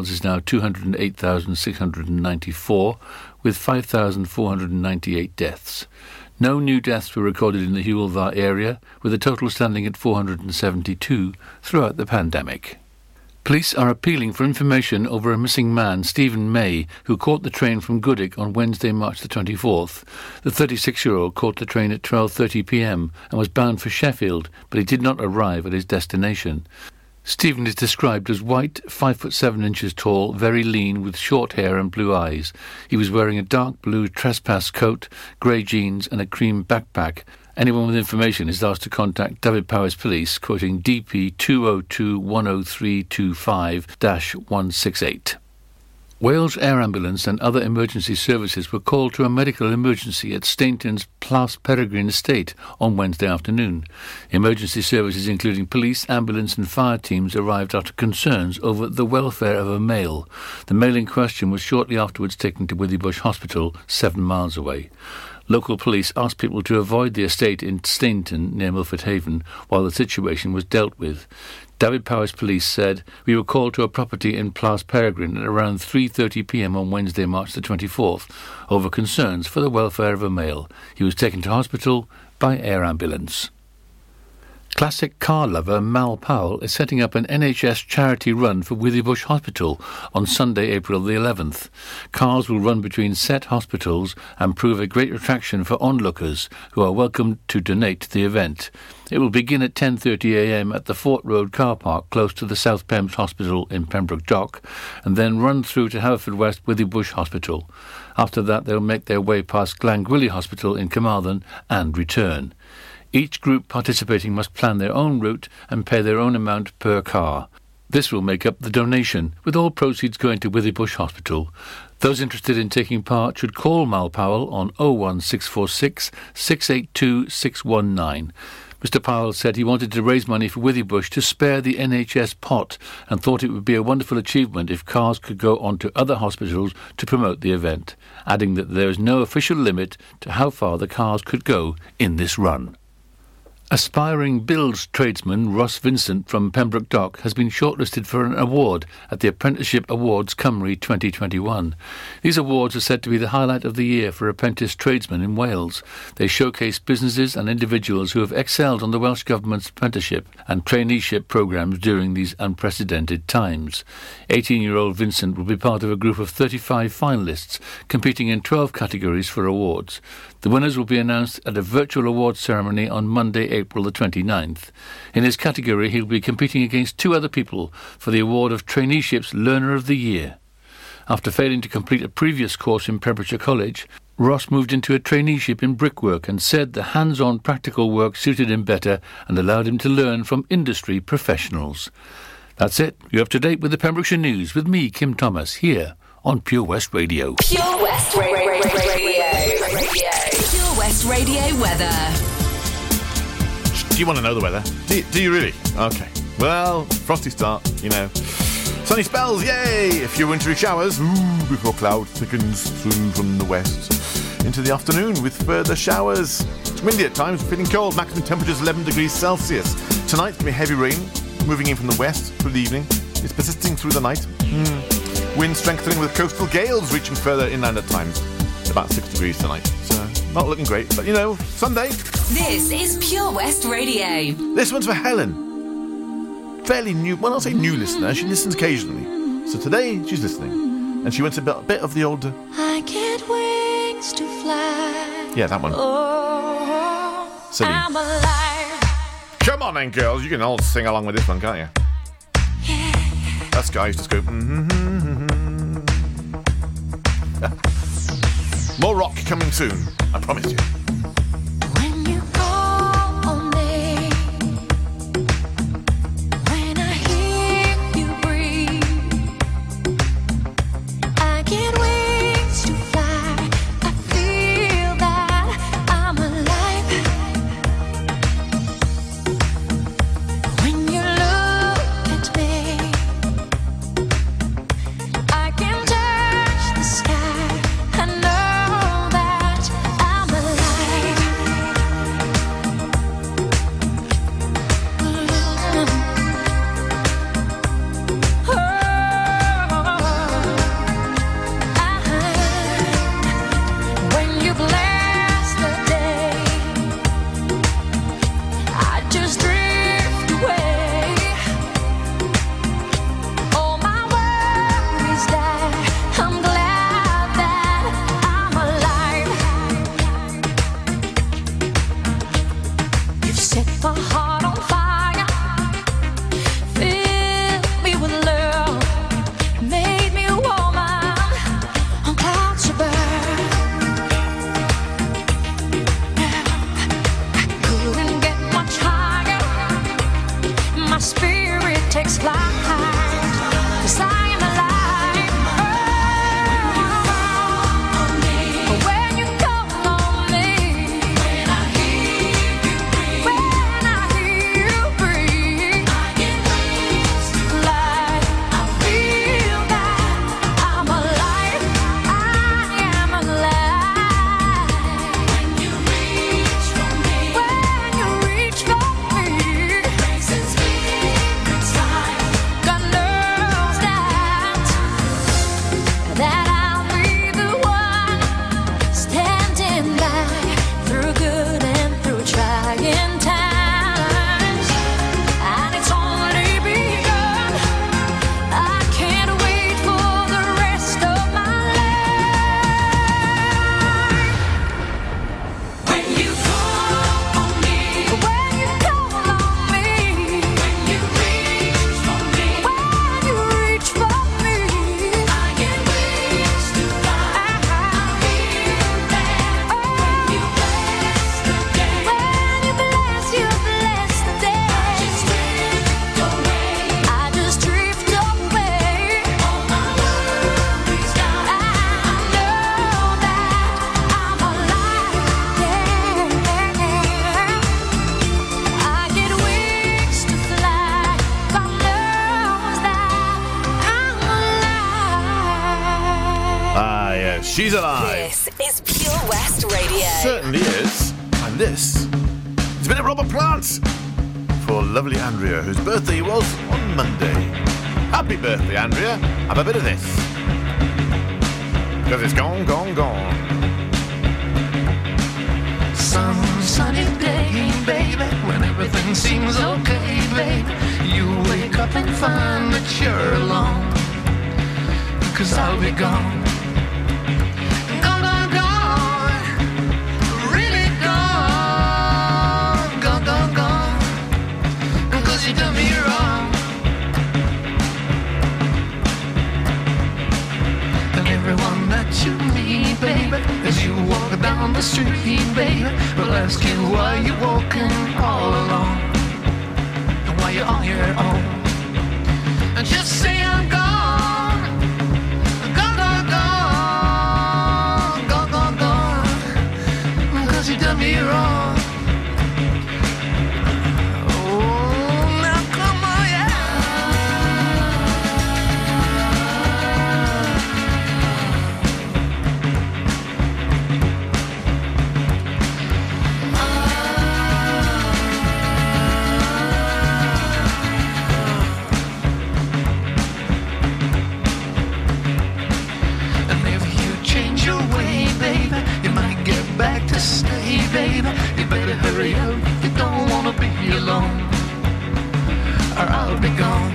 Wales is now 208,694, with 5,498 deaths. No new deaths were recorded in the Hywel Dda area, with the total standing at 472 throughout the pandemic. Police are appealing for information over a missing man, Stephen May, who caught the train from Goodick on Wednesday, March the 24th. The 36-year-old caught the train at 12:30pm and was bound for Sheffield, but he did not arrive at his destination. Stephen is described as white, 5'7" tall, very lean, with short hair and blue eyes. He was wearing a dark blue trespass coat, grey jeans and a cream backpack. Anyone with information is asked to contact Dyfed-Powys Police, quoting DP 202-10325-168. Wales Air Ambulance and other emergency services were called to a medical emergency at Stainton's Plas Peregrine Estate on Wednesday afternoon. Emergency services including police, ambulance and fire teams arrived after concerns over the welfare of a male. The male in question was shortly afterwards taken to Withybush Hospital, 7 miles away. Local police asked people to avoid the estate in Stainton, near Milford Haven, while the situation was dealt with. Dyfed-Powys Police said, "We were called to a property in Plas Peregrine at around 3:30pm on Wednesday, March the 24th, over concerns for the welfare of a male. He was taken to hospital by air ambulance." Classic car lover Mal Powell is setting up an NHS charity run for Withybush Hospital on Sunday, April the 11th. Cars will run between set hospitals and prove a great attraction for onlookers who are welcome to donate to the event. It will begin at 10:30am at the Fort Road car park close to the South Pembrokeshire Hospital in Pembroke Dock, and then run through to Haverfordwest Withybush Hospital. After that they'll make their way past Glanwili Hospital in Carmarthen and return. Each group participating must plan their own route and pay their own amount per car. This will make up the donation, with all proceeds going to Withybush Hospital. Those interested in taking part should call Mal Powell on 01646 682 619. Mr Powell said he wanted to raise money for Withybush to spare the NHS pot and thought it would be a wonderful achievement if cars could go on to other hospitals to promote the event, adding that there is no official limit to how far the cars could go in this run. Aspiring Builds tradesman Ross Vincent from Pembroke Dock has been shortlisted for an award at the Apprenticeship Awards Cymru 2021. These awards are said to be the highlight of the year for apprentice tradesmen in Wales. They showcase businesses and individuals who have excelled on the Welsh Government's apprenticeship and traineeship programmes during these unprecedented times. 18-year-old Vincent will be part of a group of 35 finalists competing in 12 categories for awards. The winners will be announced at a virtual awards ceremony on Monday, April the 29th. In his category, he'll be competing against two other people for the award of Traineeship's Learner of the Year. After failing to complete a previous course in Pembrokeshire College, Ross moved into a traineeship in brickwork and said the hands-on practical work suited him better and allowed him to learn from industry professionals. That's it. You're up to date with the Pembrokeshire News with me, Kim Thomas, here on Pure West Radio. Pure West Radio. Pure West Radio weather. You want to know the weather? Do you really? Okay. Well, frosty start, you know. Sunny spells, yay! A few wintry showers, before cloud thickens soon from the west into the afternoon with further showers. It's windy at times, feeling cold. Maximum temperatures 11 degrees Celsius. Tonight, there'll be heavy rain moving in from the west through the evening. It's persisting through the night. Wind strengthening with coastal gales reaching further inland at times. It's about 6 degrees tonight, so not looking great. But, you know, Sunday. This is Pure West Radio. This one's for Helen. Fairly new, well, I'll say new listener. She listens occasionally. So today, she's listening. And she wants a bit of the old... I get wings to fly. Yeah, that one. Oh, Celine. I'm alive. Come on then, girls. You can all sing along with this one, can't you? Yeah. That guy used to go... More rock coming soon, I promise you. I'm alive. yeah. She's alive. This is Pure West Radio. Certainly is. And this is a bit of Robert Plant for lovely Andrea, whose birthday was on Monday. Happy birthday, Andrea. Have a bit of this. Because it's gone, gone, gone. Some sunny day, baby, when everything seems okay, babe. You wake up and find that you're alone. Cause I'll be gone. Gone, gone, gone. Really gone. Gone, gone, gone. Cause you done me wrong. And everyone that you meet, baby, as you walk down the street, baby, will ask you why you're walking all alone and why you're on your own. And just say I'm gone. Me wrong. Oh, now come on, yeah. And if you change your way, baby, you might get back to stay. Baby, you better hurry up, you don't wanna be alone, or I'll be gone.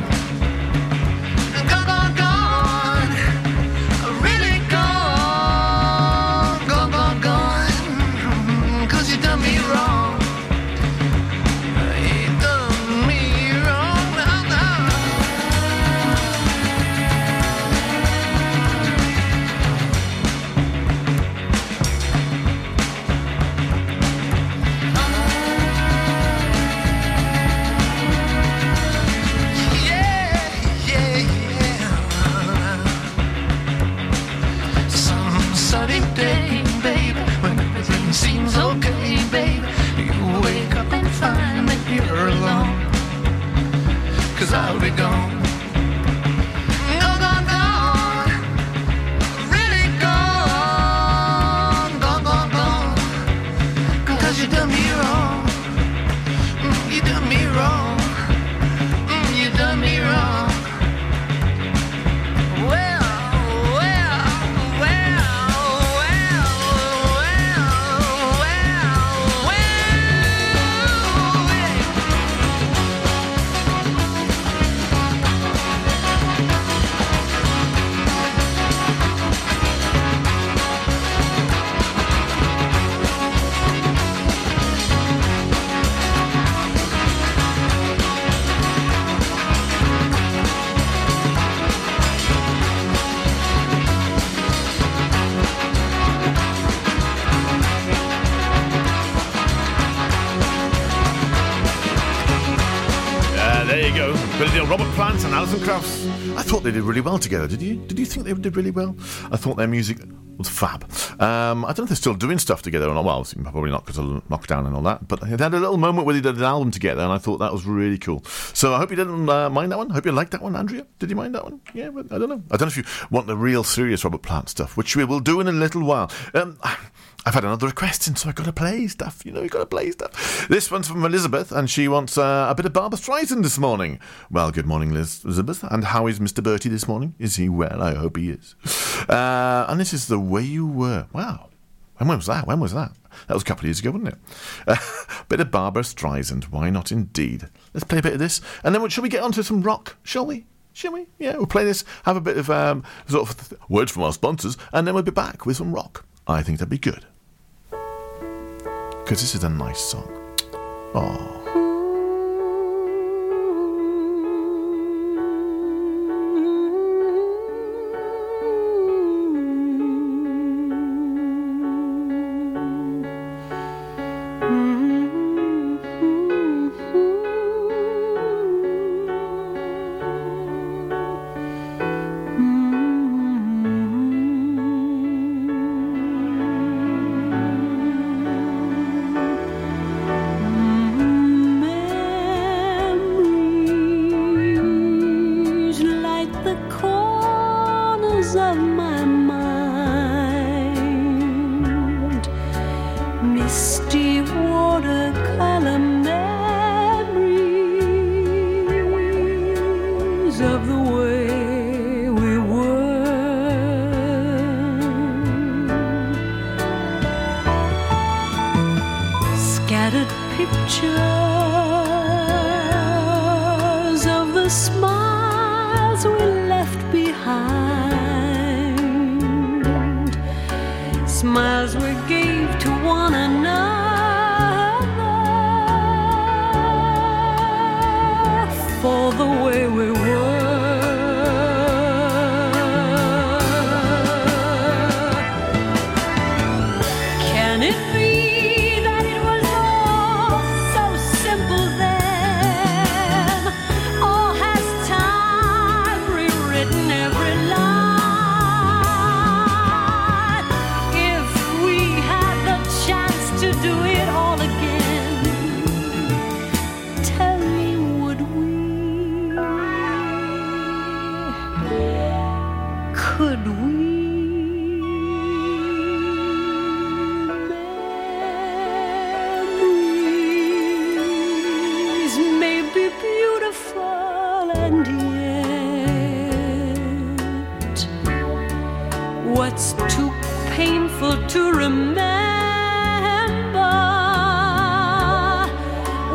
Gone, gone, gone, really gone, gone, gone, gone, cause you done me wrong, you done me wrong, oh, I'll be gone. Gone, gone, gone. Really gone. Gone, gone, gone. Cause you done me wrong. You done me wrong. You done me wrong. Well, well, well, well, well, well, well, well. Robert Plant and Alison Krauss. I thought they did really well together. Did you? Did you think they did really well? I thought their music was fab. I don't know if they're still doing stuff together or not. Well, probably not because of lockdown and all that. But they had a little moment where they did an album together, and I thought that was really cool. So I hope you didn't mind that one. I hope you liked that one, Andrea. Did you mind that one? Yeah, but I don't know. I don't know if you want the real serious Robert Plant stuff, which we will do in a little while. I've had another request, and so I've got to play stuff. You know, you've got to play stuff. This one's from Elizabeth, and she wants a bit of Barbra Streisand this morning. Well, good morning, Elizabeth. And how is Mr. Bertie this morning? Is he well? I hope he is. And this is The Way You Were. Wow. When was that? That was a couple of years ago, wasn't it? Bit of Barbra Streisand. Why not, indeed? Let's play a bit of this. And then, shall we get on to some rock? Shall we? Yeah, we'll play this, have a bit of words from our sponsors, and then we'll be back with some rock. I think that'd be good. Because this is a nice song. Oh. Of my mind. smiles we gave to one another, for the way we were. Can it be that it was all so simple then? Or has time rewritten every line? Do it all again, tell me, would we? Could we? Memories may be beautiful, and yet what's too painful to remember?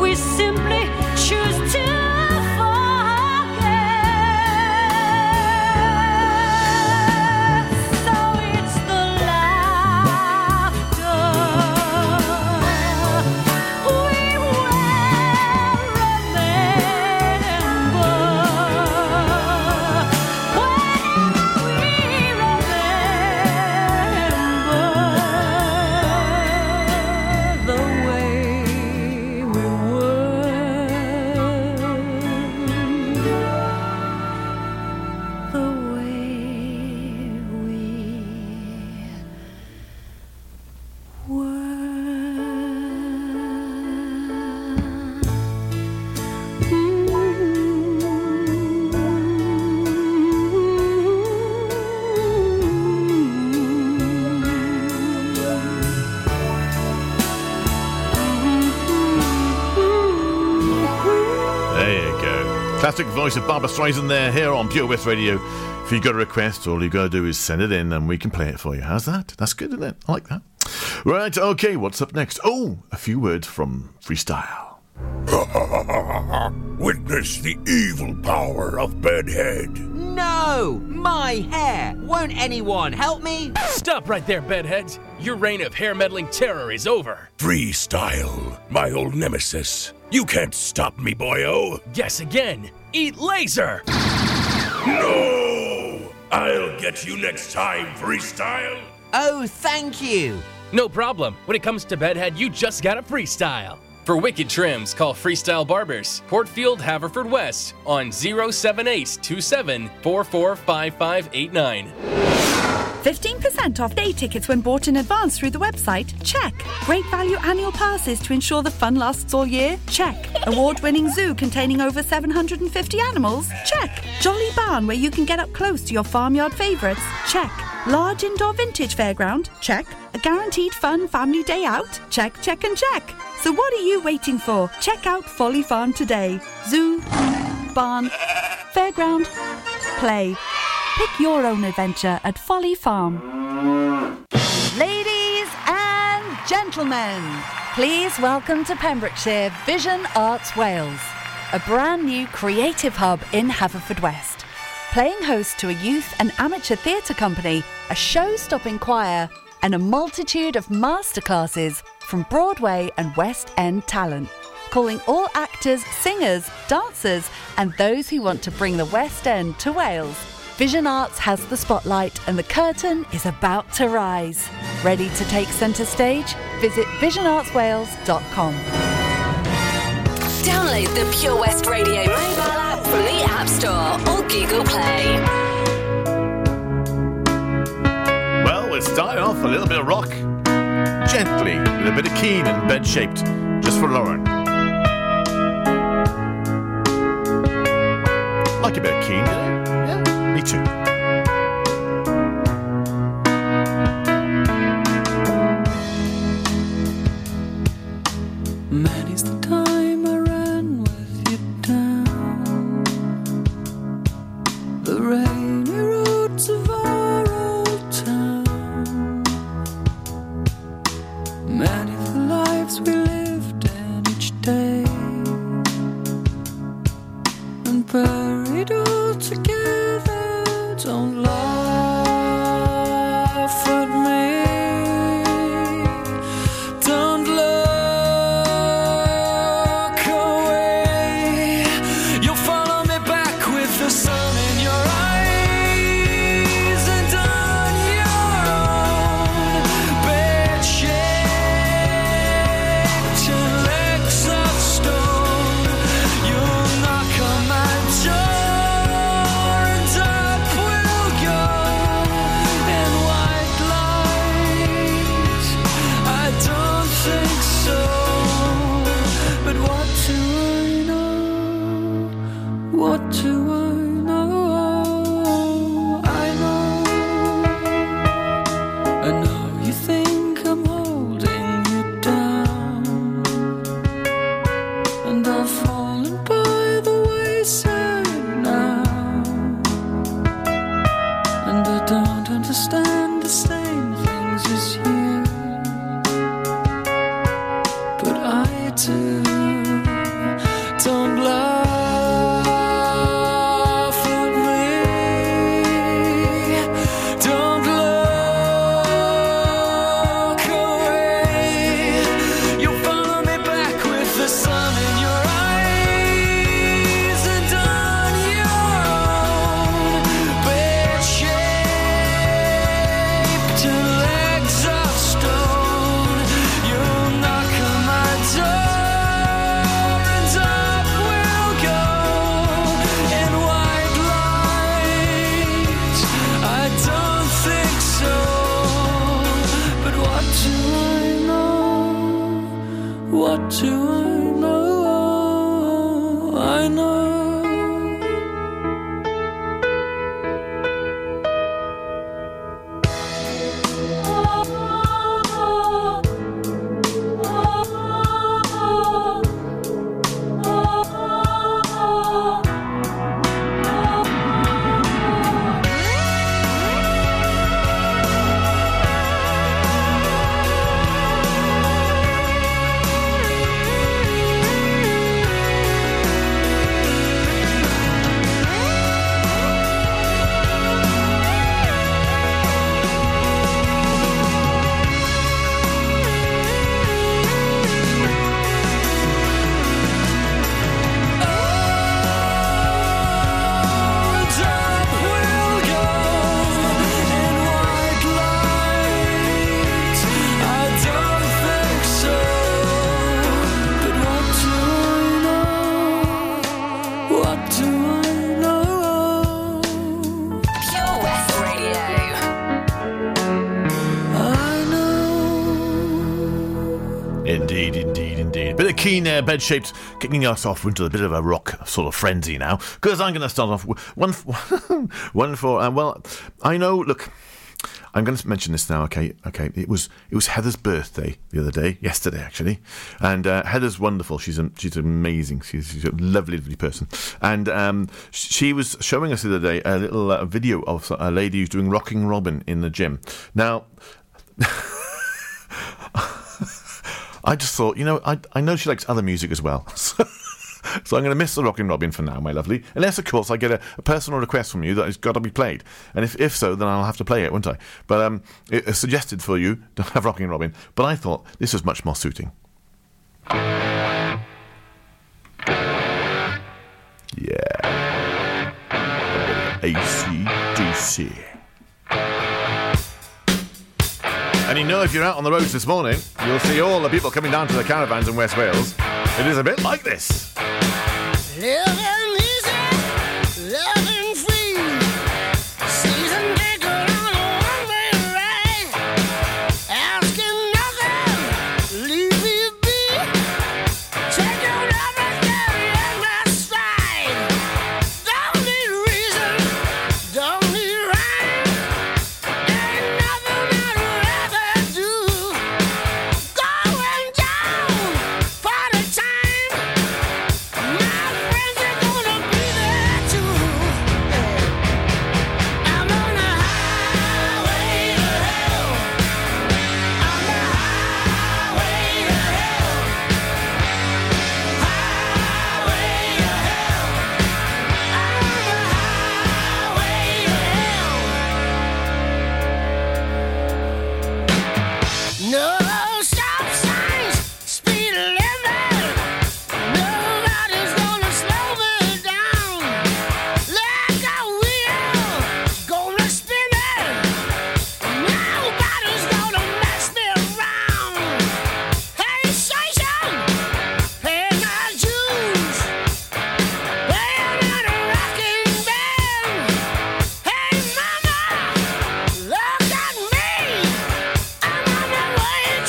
We simply choose to forget. So it's the laughter we will remember. Whenever we remember the way we were. Voice of Barbara Streisand there, here on Pure West Radio. If you've got a request, all you've got to do is send it in and we can play it for you. How's that? That's good, isn't it? I like that. Right, okay, what's up next? Oh, a few words from Freestyle. Witness the evil power of Bedhead. No! My hair! Won't anyone help me? Stop right there, Bedheads. Your reign of hair-meddling terror is over. Freestyle, my old nemesis. You can't stop me, boyo. Guess again. Eat laser! No! I'll get you next time, Freestyle. Oh, thank you. No problem. When it comes to Bedhead, you just gotta freestyle. For wicked trims, call Freestyle Barbers, Portfield, Haverfordwest, on 07827445589. 15% off day tickets when bought in advance through the website? Check. Great value annual passes to ensure the fun lasts all year? Check. Award-winning zoo containing over 750 animals? Check. Jolly barn where you can get up close to your farmyard favourites? Check. Large indoor vintage fairground? Check. A guaranteed fun family day out? Check, check and check. So what are you waiting for? Check out Folly Farm today. Zoo, barn, fairground, play. Pick your own adventure at Folly Farm. Ladies and gentlemen, please welcome to Pembrokeshire Vision Arts Wales, a brand new creative hub in Haverfordwest, playing host to a youth and amateur theatre company, a show-stopping choir, and a multitude of masterclasses from Broadway and West End talent, calling all actors, singers, dancers, and those who want to bring the West End to Wales. Vision Arts has the spotlight and the curtain is about to rise. Ready to take centre stage? Visit visionartswales.com. Download the Pure West Radio mobile app from the App Store or Google Play. Let's start off a little bit of rock, gently, with a bit of Keen and Bed Shaped, just for Lauren. Like a bit of Keen, yeah? Me too. Many's the time I ran with you down the rainy roads of our old town. Many of the lives we lived in each day, and buried all together but don't understand the same things as you. But I do. Don't laugh at me. Don't look away. You'll follow me back with the sun in your eyes and on your own bed-shaped and legs of stone. You'll knock on my door and up we'll go in white light. I don't think so, but what do I know? What do I know? I know. Pure West Radio. Indeed, indeed, indeed. Bit of Keen there, bed shaped, kicking us off into a bit of a rock sort of frenzy now. Because I'm going to start off with one for. Well, I know. Look, I'm going to mention this now. Okay. It was Heather's birthday the other day, yesterday actually, and Heather's wonderful. She's amazing. She's a lovely, lovely person. And she was showing us the other day a little video of a lady who's doing Rocking Robin in the gym. Now, I just thought, I know she likes other music as well. So I'm going to miss the Rockin' Robin for now, my lovely. Unless, of course, I get a personal request from you that has got to be played. And if so, then I'll have to play it, won't I? But it's suggested for you to have Rockin' Robin. But I thought this was much more suiting. Yeah. AC/DC. And if you're out on the roads this morning, you'll see all the people coming down to the caravans in West Wales. It is a bit like this. Living easy, living free. Season ticket on a one-way ride. Asking nothing, leave me be. Taking everything in my stride. Don't need reason, don't need rhyme. Ain't nothing I'd rather do. Going down, party time. My friends are gonna be there too. I'm on a highway to hell. On the highway to hell. Highway to hell. I'm on the highway to hell. No stop signs, speed limit. Nobody's gonna slow me down. Like a wheel, gonna spin it. Nobody's gonna mess me around. Hey, station, pay my dues. Playing in a rocking band. Hey, mama, look at me. I'm on my way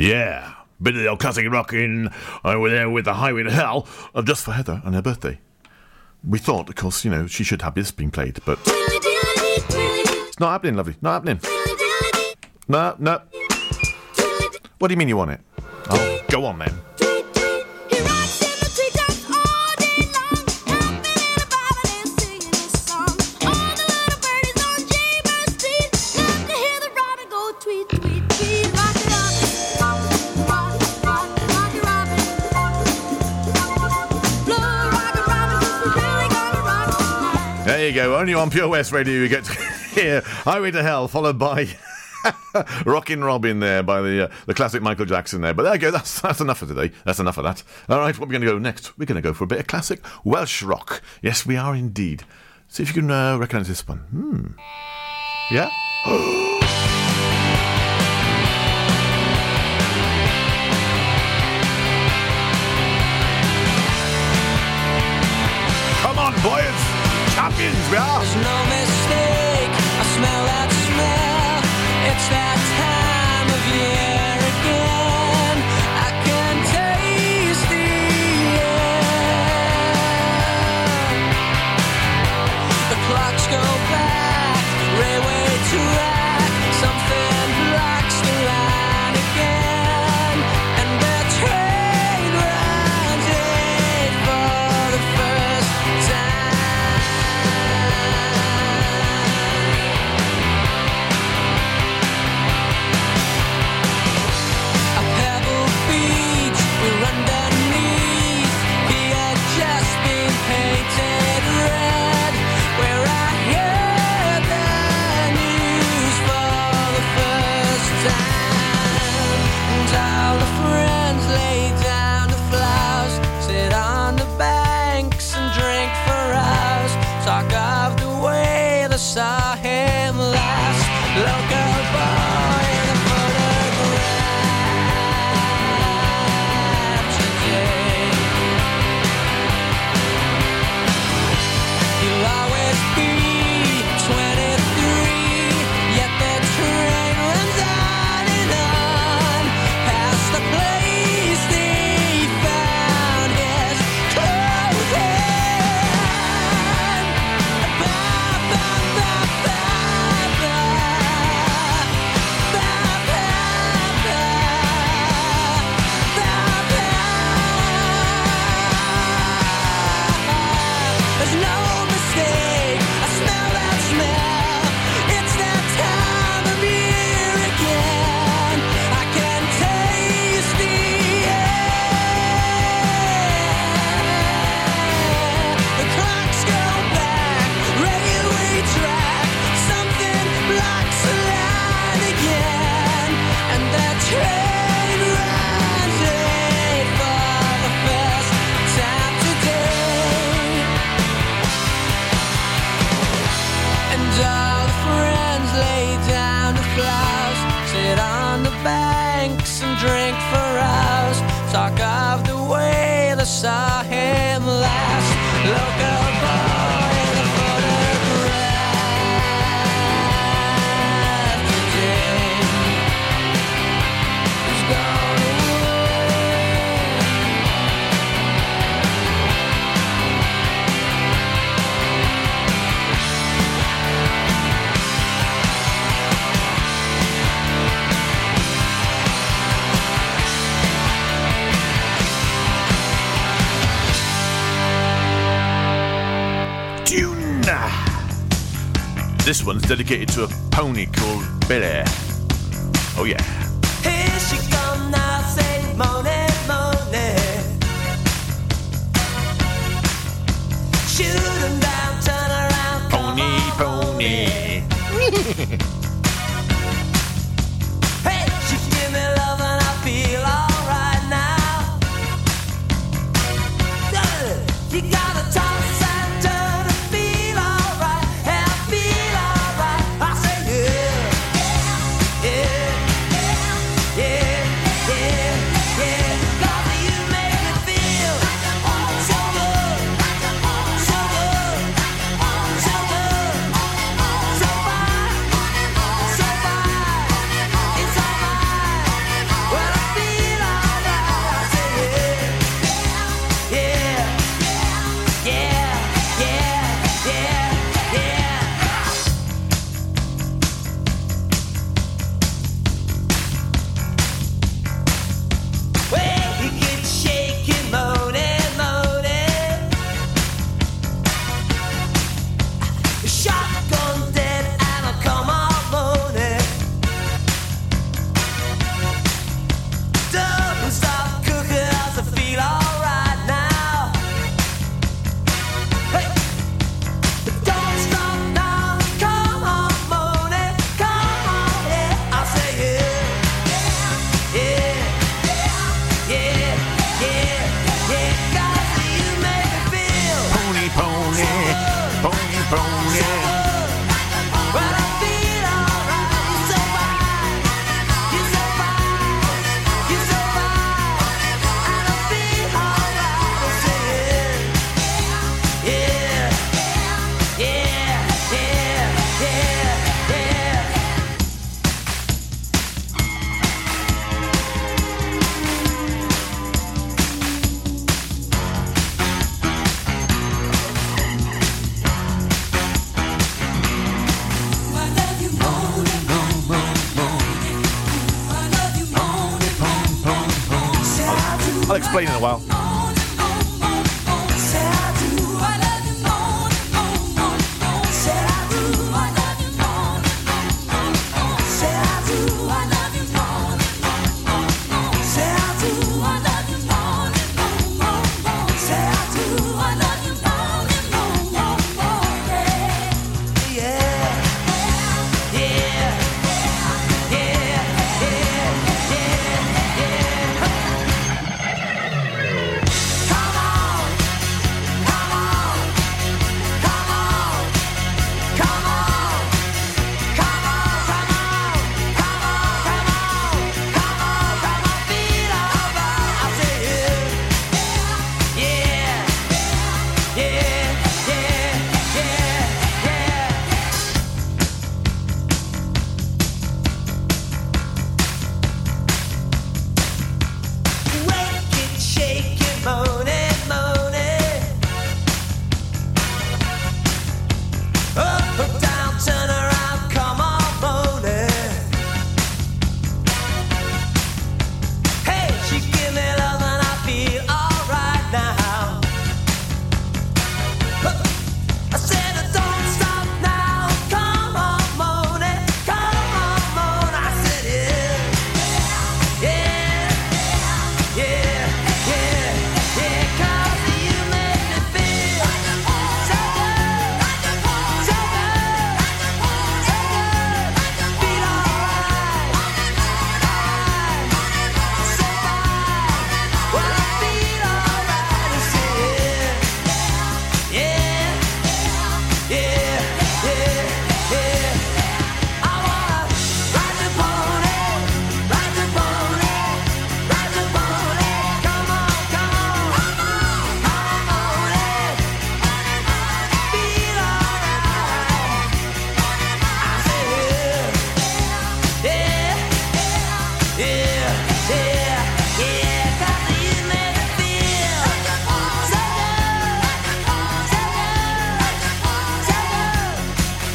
Yeah, bit of the old classic rock in over there with the Highway to Hell, just for Heather and her birthday. We thought, of course, you know, she should have this being played, but it's not happening, lovely. Not happening. No. What do you mean you want it? Oh, go on then. There you go, only on Pure West Radio you get to hear Highway to Hell, followed by Rockin' Robin there by the classic Michael Jackson there. But there you go, that's enough for today. That's enough of that. All right, what are we going to go next? We're going to go for a bit of classic Welsh rock. Yes, we are indeed. See if you can recognise this one. Yeah? Come on, boys! Champions we are. There's no mistake, I smell that smell. It's that time of year again. I can taste the air. The clocks go back, railway track. Something blocks the line again, and the train runs in for the first time. Saw him last, local boy in a photograph today. He'll always be 23, yet the train runs on, past the place they found his clothes in. Drink for hours, talk of the way they saw him last. Local boy in a photograph today. He's gone This one's dedicated to a pony called Billy. Oh yeah. Here she come now, say money, money. Shoot 'em down, turn around, pony, on, pony. Hey, she give me love and I feel alright now. You gotta toss and turn. I'll explain in a while.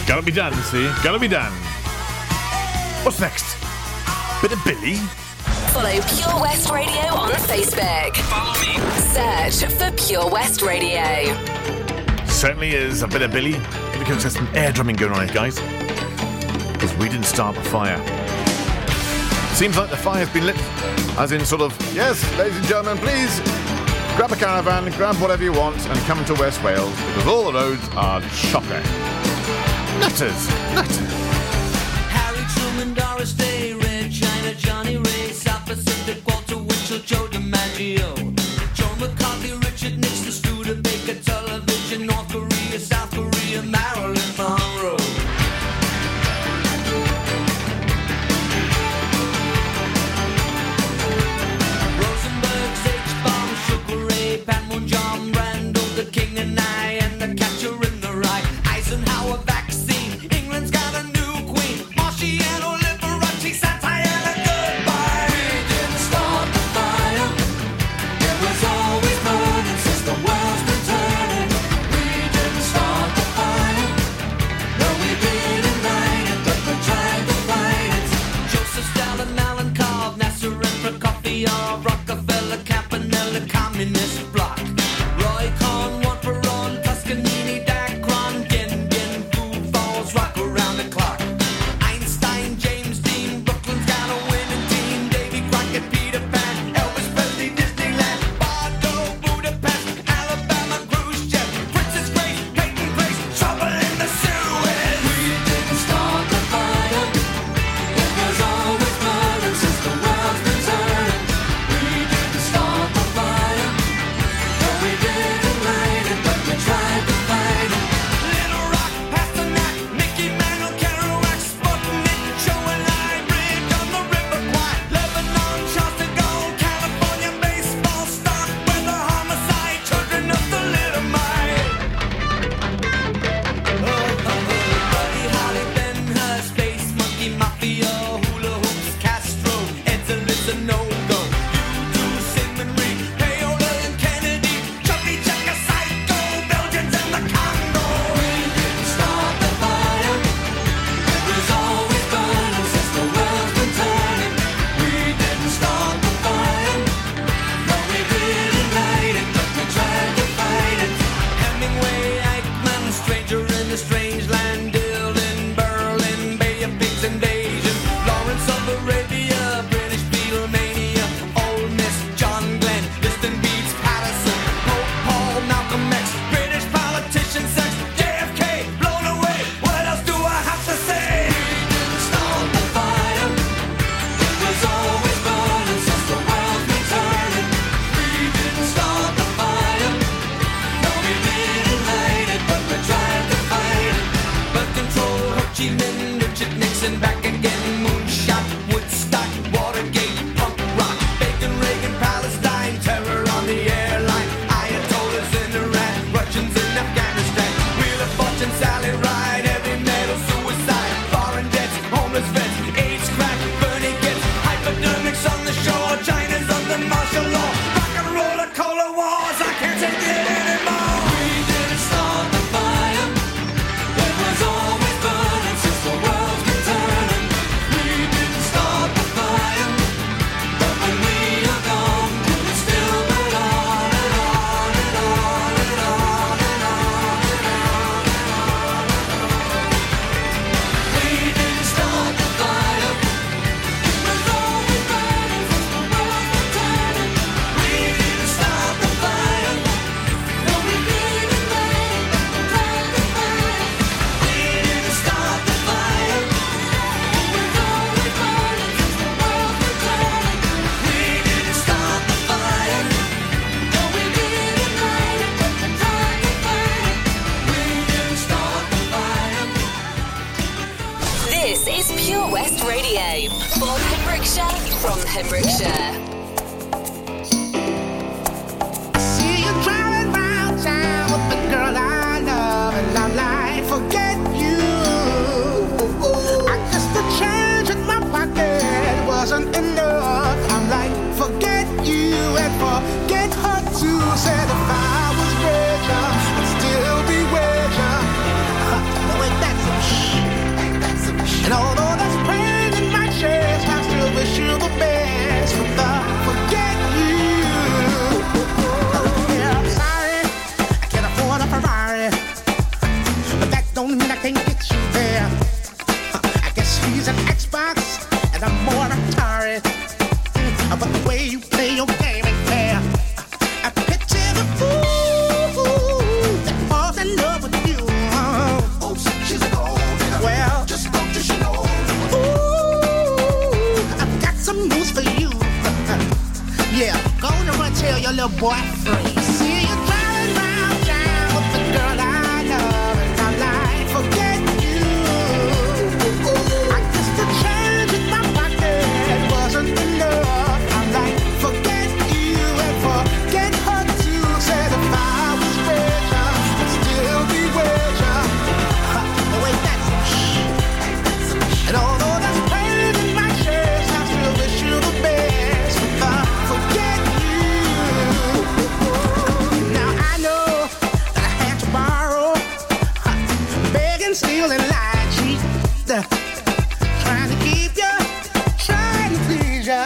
Gotta be done, see? Gotta be done. What's next? Bit of Billy. Follow Pure West Radio on Facebook. Follow me. Search for Pure West Radio. Certainly is a bit of Billy. Because there's some air drumming going on here, guys. Because we didn't start the fire. Seems like the fire's been lit. As in sort of, yes, ladies and gentlemen, please grab a caravan, grab whatever you want, and come to West Wales because all the roads are choppy. Nutters! Nutters! Harry Truman, Doris Day, Red China, Johnny Ray, South Pacific, Walter Winchell, Joe DiMaggio, Joe McCarthy, Richard Nixon, Studebaker, Television, North Korea, South Korea, Marilyn Monroe. Rosenberg's H-bomb, Sugar Ray, Patmon, John Randall, the King and I, and the Catcher in the Rye, Eisenhower, England's got a new queen, Marciano Liberace, Santa Chile, Richard Nixon back again, moonshot, Woodstock, Watergate, punk rock, Bacon, Reagan, Palestine, terror on the airline, Ayatollahs in Iran, Russians in Afghanistan, Wheel of Fortune, Sally Ride, heavy metal, suicide, foreign debts, homeless vets, AIDS crack, burning gets, hypodermics on the shore, China's under martial law, rock and roll and cola wars, I can't take it anymore. From Pembrokeshire. See you driving round town with the girl I love, and I might forget you. I guess the change in my pocket wasn't enough. I'm like, forget you and forget her too. Said if I was richer, I'd still be richer. No, ain't that some shit? Ain't that some shit? And although that's pain in my chest, I still wish you. Boyfriend. See you driving round town with the girl I love, and I like forget you. I guess the change in my pocket wasn't enough. I like forget you and forget her too. Said if I was richer, I'd still be richer. No, ain't that some shit? And although that's pain in my chest, I still wish you the best. If I forget you. Stealing, lie, cheat, trying to keep ya, trying to please ya.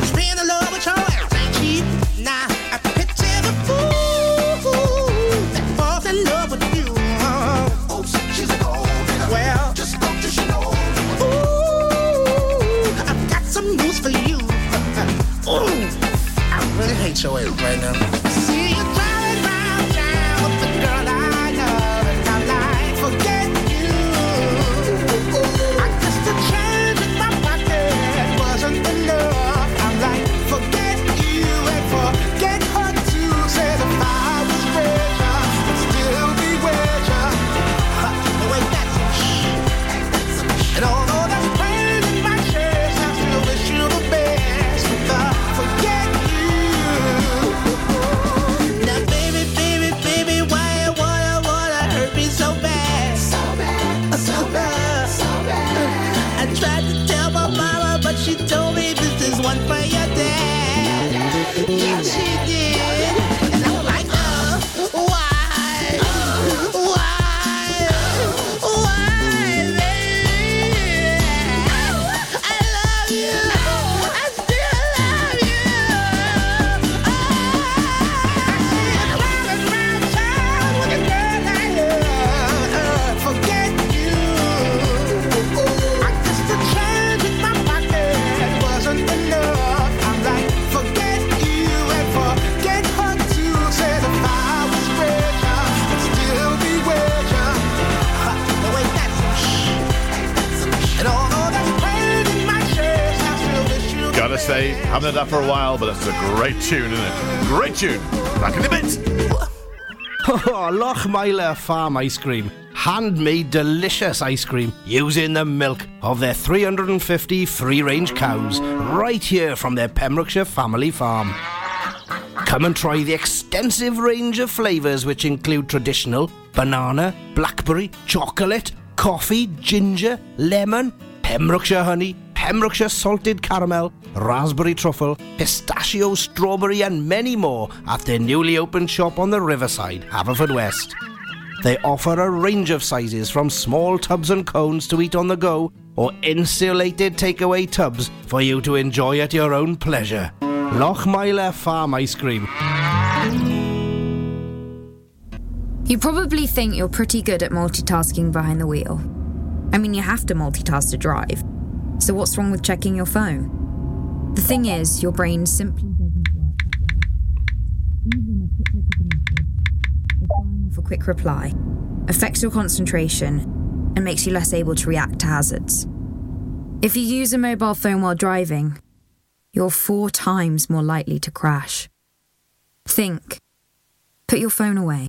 Just being in love with your ass ain't cheap. Now I picture the fool that falls in love with you. Oh, she's a gold digger. Well, just go to Chanel. Ooh, I've got some news for you. Ooh, I really hate your ass right now. Haven't had that for a while, but that's a great tune, isn't it? Great tune. Back in a bit. Oh, Lochmeiler Farm ice cream. handmade delicious ice cream using the milk of their 350 free-range cows right here from their Pembrokeshire family farm. Come and try the extensive range of flavours which include traditional banana, blackberry, chocolate, coffee, ginger, lemon, Pembrokeshire honey, Pembrokeshire salted caramel, raspberry truffle, pistachio, strawberry and many more at their newly opened shop on the riverside, Haverfordwest. They offer a range of sizes from small tubs and cones to eat on the go or insulated takeaway tubs for you to enjoy at your own pleasure. Lochmeiler Farm Ice Cream. You probably think you're pretty good at multitasking behind the wheel. I mean, you have to multitask to drive. So what's wrong with checking your phone? The thing is, your brain simply doesn't work. Even a quick look at the message, or firing off a quick reply, affects your concentration and makes you less able to react to hazards. If you use a mobile phone while driving, you're 4 times more likely to crash. Think. Put your phone away.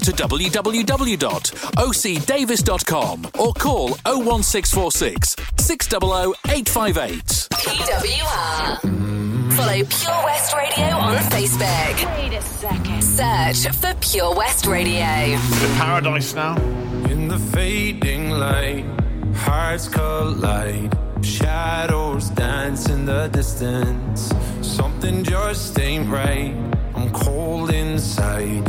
to www.ocdavis.com or call 01646 600 858. PWR. Follow Pure West Radio on Facebook. Wait a second. Search for Pure West Radio. The paradise now. In the fading light, hearts collide. Shadows dance in the distance. Something just ain't right. I'm cold inside.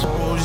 Close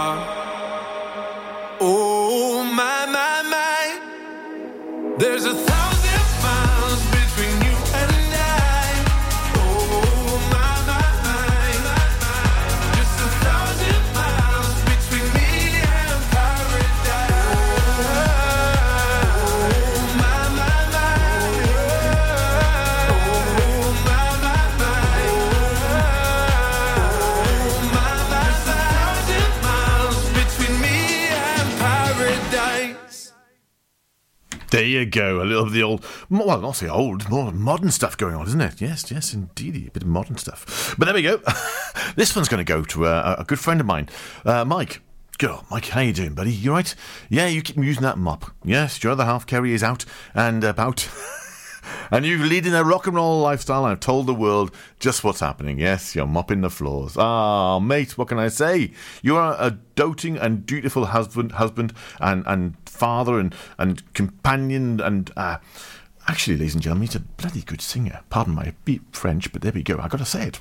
Oh my, my, my. There's 1,000 miles between you and I. Oh my. There you go, a little of the old, well, not so old, more modern stuff going on, isn't it? Yes, yes, indeedy, a bit of modern stuff. But there we go. This one's going to go to a good friend of mine, Mike. Girl, Mike, how you doing, buddy? You right? Yeah, you keep using that mop. Yes, your other half, Kerry, is out and about. And you're leading a rock and roll lifestyle and have told the world just what's happening. Yes, you're mopping the floors. Ah, mate, what can I say? You are a doting and dutiful husband and father and companion and... Actually, ladies and gentlemen, he's a bloody good singer. Pardon my deep French, but there we go. I've got to say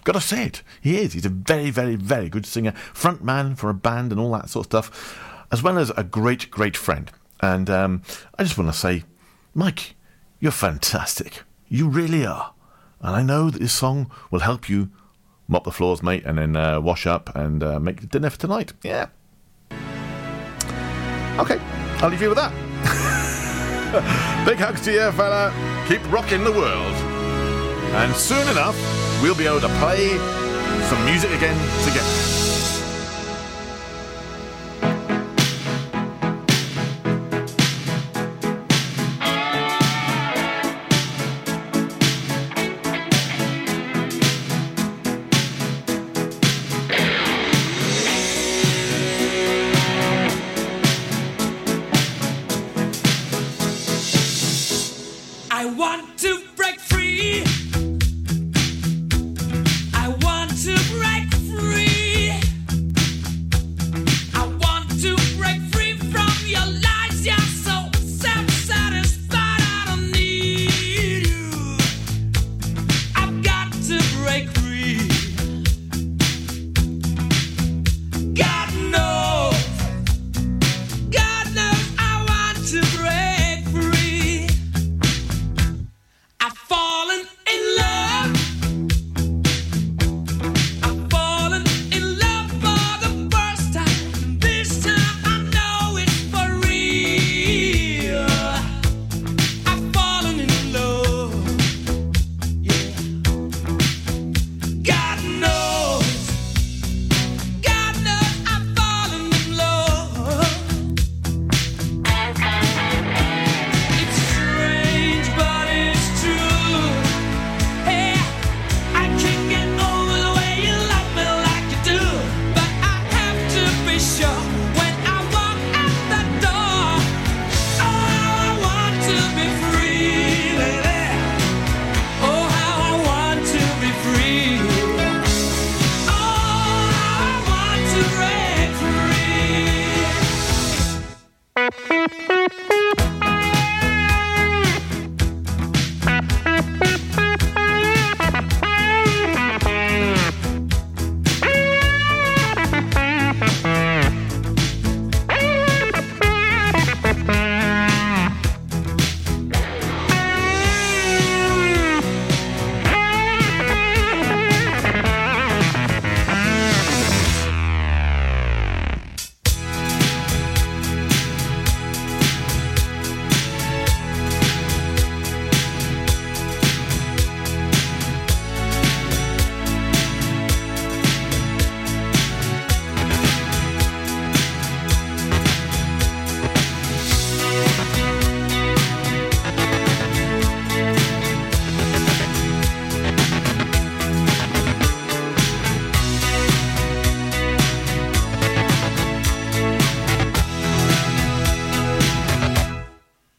it. He is. He's a very, very, very good singer. Front man for a band and all that sort of stuff. As well as a great, great friend. And I just want to say, Mike, you're fantastic. You really are. And I know that this song will help you mop the floors, mate, and then wash up and make dinner for tonight. Yeah. Okay. I'll leave you with that. Big hugs to you, fella. Keep rocking the world. And soon enough, we'll be able to play some music again together.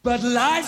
But life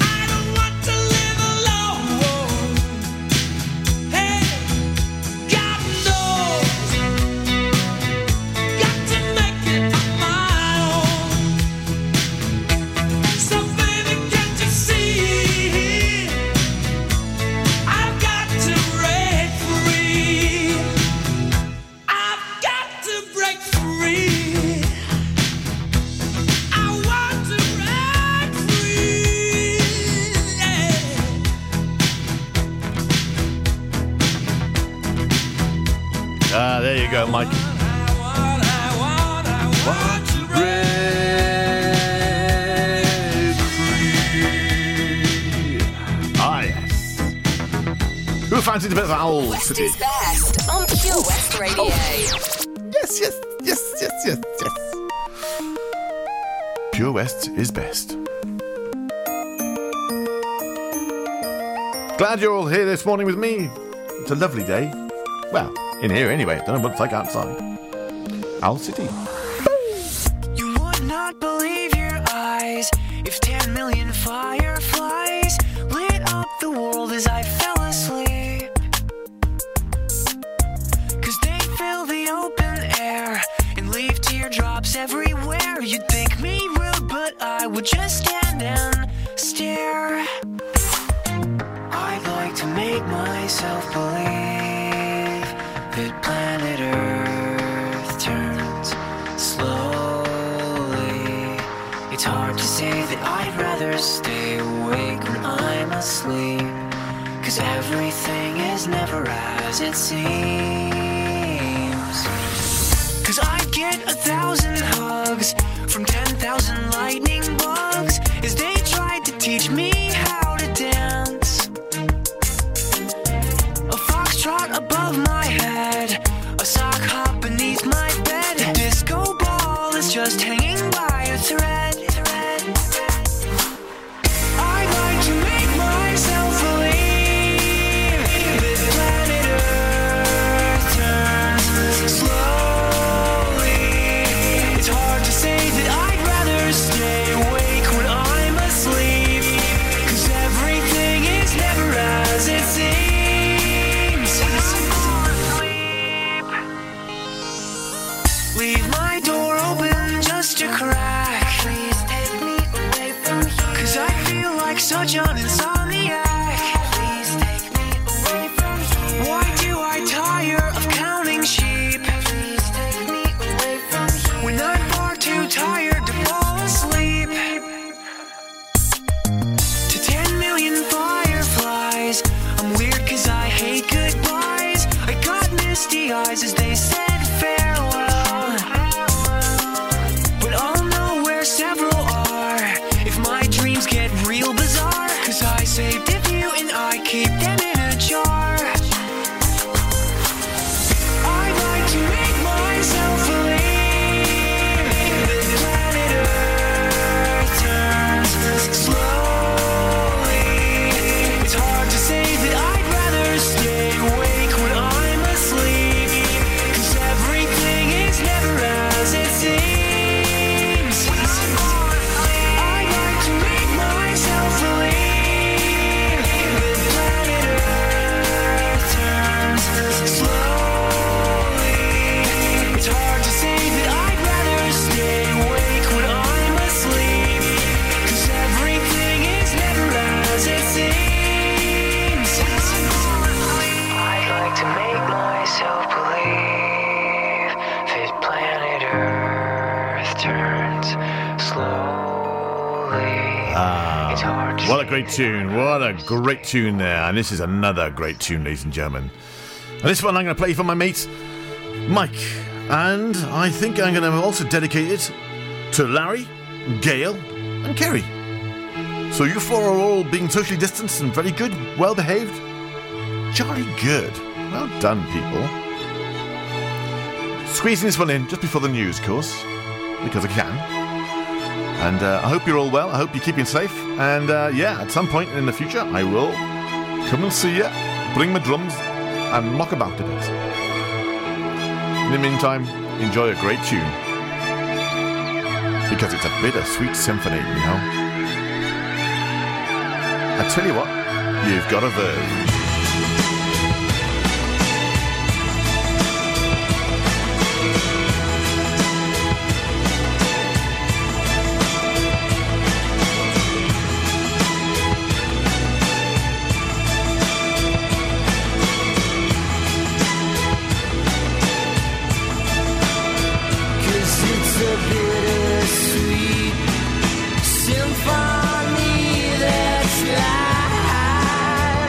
I don't want to live alone. Hey, God knows, got to make it on my own. So baby, can't you see? There you go, Mike. Ah, yes. Who fancied a bit of Owl City? West is best on Pure West Radio. Oh. Yes. Pure West is best. Glad you're all here this morning with me. It's a lovely day. Well, in here anyway. Don't know what it's like outside. Owl City. You would not believe your eyes if 10 million fireflies lit up the world as I fell asleep. 'Cause they fill the open air and leave teardrops everywhere. You'd think me rude, but I would just stand and stare. I'd like to make myself believe that planet Earth turns slowly. It's hard to say that I'd rather stay awake when I'm asleep, 'cause everything is never as it seems. 'Cause I'd get 1,000 hugs from 10,000 lightning bugs as they tried to teach me how to dance. Trot above my head, a sock hop beneath my bed. The disco ball is just hanging by a thread. I'd like to make myself believe that planet Earth turns slowly. It's hard to say that I'd rather stay awake when I'm asleep, 'cause everything is never as it seems. Leave my door open just a crack. Please take me away from here, 'cause I feel like such an insomniac. Please take me away from here. Why do I tire of counting sheep? Please take me away from here. When I'm far too tired to fall asleep. To 10 million fireflies, I'm weird 'cause I hate goodbyes. I got misty eyes as they said farewell. What a great tune. What a great tune there. And this is another great tune, ladies and gentlemen. And this one I'm going to play for my mate, Mike. And I think I'm going to also dedicate it to Larry, Gail and Kerry. So you four are all being socially distanced and very good, well-behaved. Jolly good. Well done, people. Squeezing this one in just before the news, of course. Because I can. And I hope you're all well. I hope you're keeping safe. And at some point in the future, I will come and see you, bring my drums, and knock about a bit. In the meantime, enjoy a great tune. Because it's a bittersweet symphony, you know. I tell you what, you've got a verve. Symphony that's life.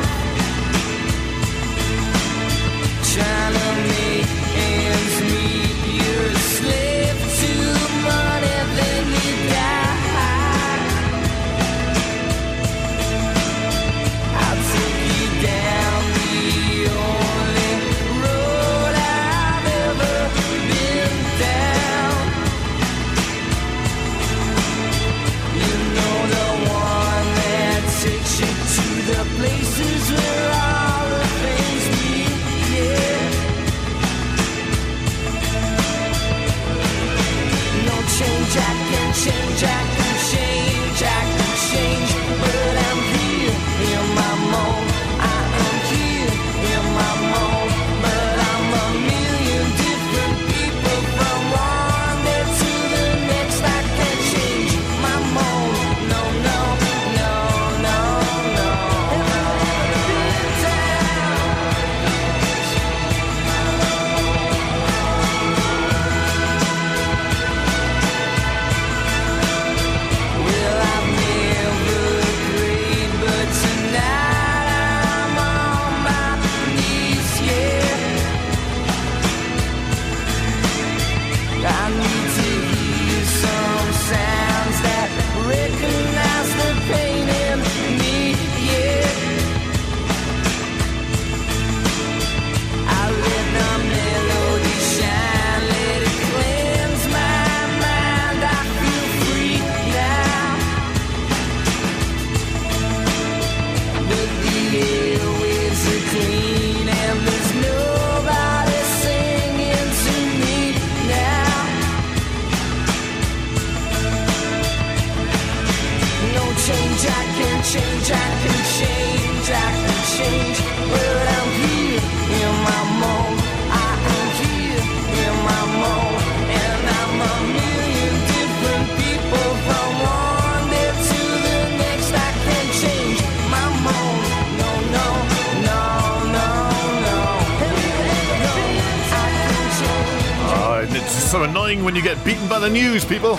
When you get beaten by the news, people.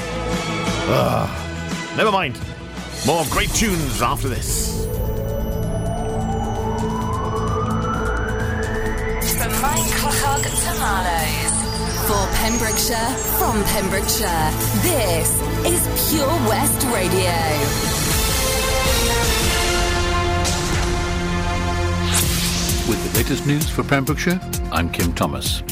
Never mind. More great tunes after this. From Minecraft to Marlowe's. For Pembrokeshire, from Pembrokeshire, this is Pure West Radio. With the latest news for Pembrokeshire, I'm Kim Thomas.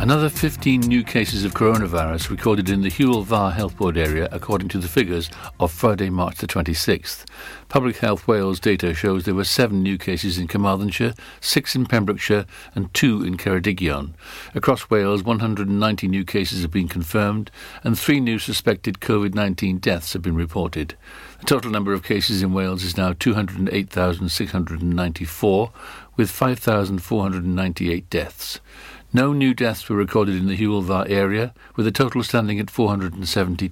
Another 15 new cases of coronavirus recorded in the Hywel Dda Health Board area, according to the figures of Friday, March the 26th. Public Health Wales data shows there were 7 new cases in Carmarthenshire, 6 in Pembrokeshire and 2 in Ceredigion. Across Wales, 190 new cases have been confirmed and 3 new suspected COVID-19 deaths have been reported. The total number of cases in Wales is now 208,694, with 5,498 deaths. No new deaths were recorded in the Hywel Dda area, with the total standing at 472.